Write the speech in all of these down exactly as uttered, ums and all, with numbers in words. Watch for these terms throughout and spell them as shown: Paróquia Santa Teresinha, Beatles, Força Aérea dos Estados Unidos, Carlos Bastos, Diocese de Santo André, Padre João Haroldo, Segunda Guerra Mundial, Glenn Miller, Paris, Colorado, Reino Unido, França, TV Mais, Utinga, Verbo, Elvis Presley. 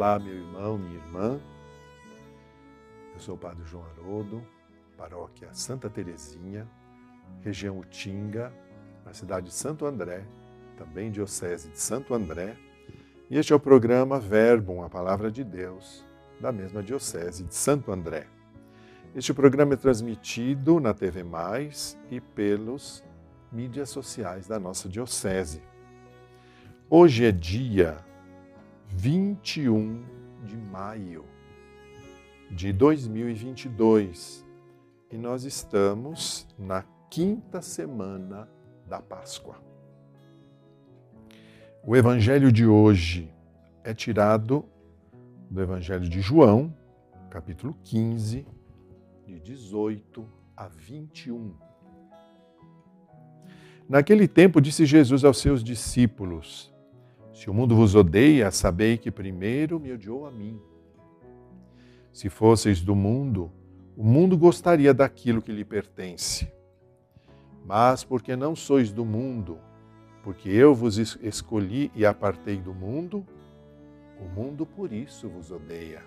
Olá, meu irmão, minha irmã. Eu sou o Padre João Haroldo, Paróquia Santa Teresinha, região Utinga, na cidade de Santo André, também Diocese de Santo André. E este é o programa Verbo, a Palavra de Deus, da mesma Diocese de Santo André. Este programa é transmitido na T V Mais e pelos mídias sociais da nossa Diocese. Hoje é dia vinte e um de maio de dois mil e vinte e dois e nós estamos na quinta semana da Páscoa. O Evangelho de hoje é tirado do Evangelho de João, capítulo quinze, de dezoito a vinte e um. Naquele tempo disse Jesus aos seus discípulos: se o mundo vos odeia, sabei que primeiro me odiou a mim. Se fosseis do mundo, o mundo gostaria daquilo que lhe pertence. Mas porque não sois do mundo, porque eu vos escolhi e apartei do mundo, o mundo por isso vos odeia.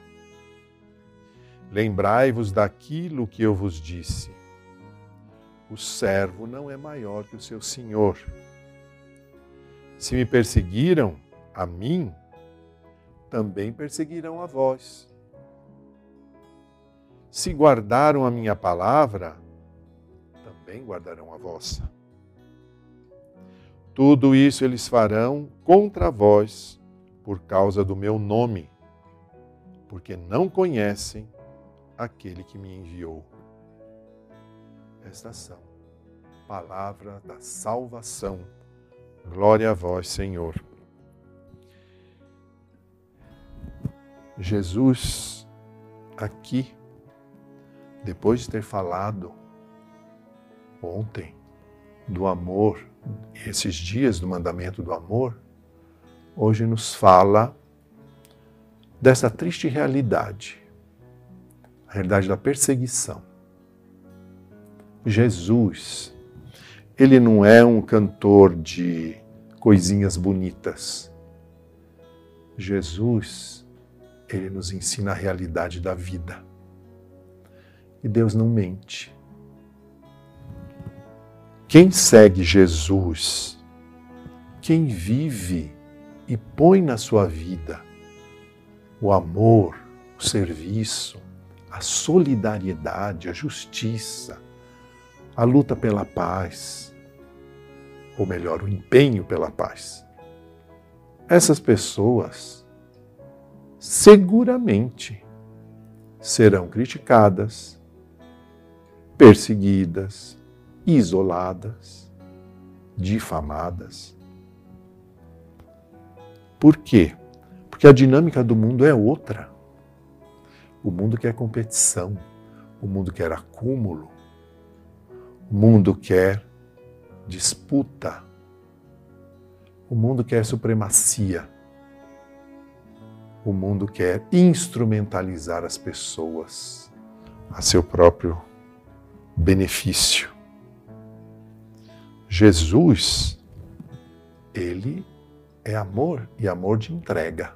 Lembrai-vos daquilo que eu vos disse: o servo não é maior que o seu senhor. Se me perseguiram a mim, também perseguirão a vós. Se guardaram a minha palavra, também guardarão a vossa. Tudo isso eles farão contra vós por causa do meu nome, porque não conhecem aquele que me enviou. Estas são palavras da salvação. Glória a vós, Senhor. Jesus, aqui, depois de ter falado ontem do amor, esses dias do mandamento do amor, hoje nos fala dessa triste realidade, a realidade da perseguição. Jesus, ele não é um cantor de coisinhas bonitas. Jesus, ele nos ensina a realidade da vida. E Deus não mente. Quem segue Jesus, quem vive e põe na sua vida o amor, o serviço, a solidariedade, a justiça, a luta pela paz, ou melhor, o empenho pela paz. Essas pessoas seguramente serão criticadas, perseguidas, isoladas, difamadas. Por quê? Porque a dinâmica do mundo é outra. O mundo quer competição, o mundo quer acúmulo, o mundo quer disputa. O mundo quer supremacia. O mundo quer instrumentalizar as pessoas a seu próprio benefício. Jesus, ele é amor e amor de entrega.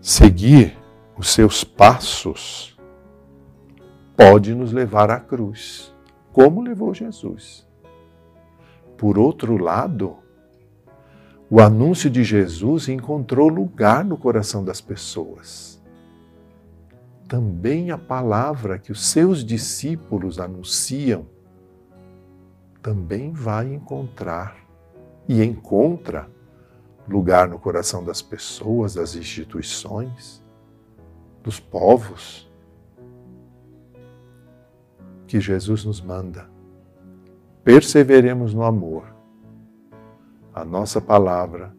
Seguir os seus passos pode nos levar à cruz, como levou Jesus. Por outro lado, o anúncio de Jesus encontrou lugar no coração das pessoas. Também a palavra que os seus discípulos anunciam também vai encontrar e encontra lugar no coração das pessoas, das instituições, dos povos, que Jesus nos manda. Perseveremos no amor. A nossa palavra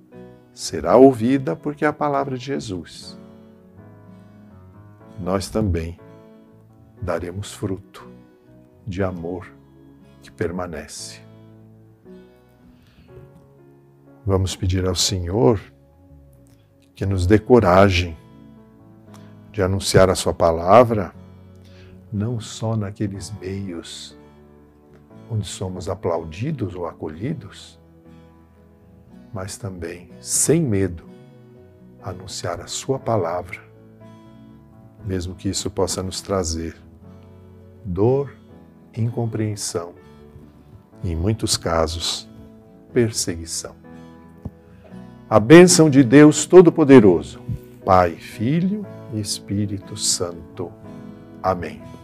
será ouvida porque é a palavra de Jesus. Nós também daremos fruto de amor que permanece. Vamos pedir ao Senhor que nos dê coragem de anunciar a sua palavra não só naqueles meios onde somos aplaudidos ou acolhidos, mas também, sem medo, anunciar a sua palavra, mesmo que isso possa nos trazer dor, incompreensão e, em muitos casos, perseguição. A bênção de Deus Todo-Poderoso, Pai, Filho e Espírito Santo. Amém.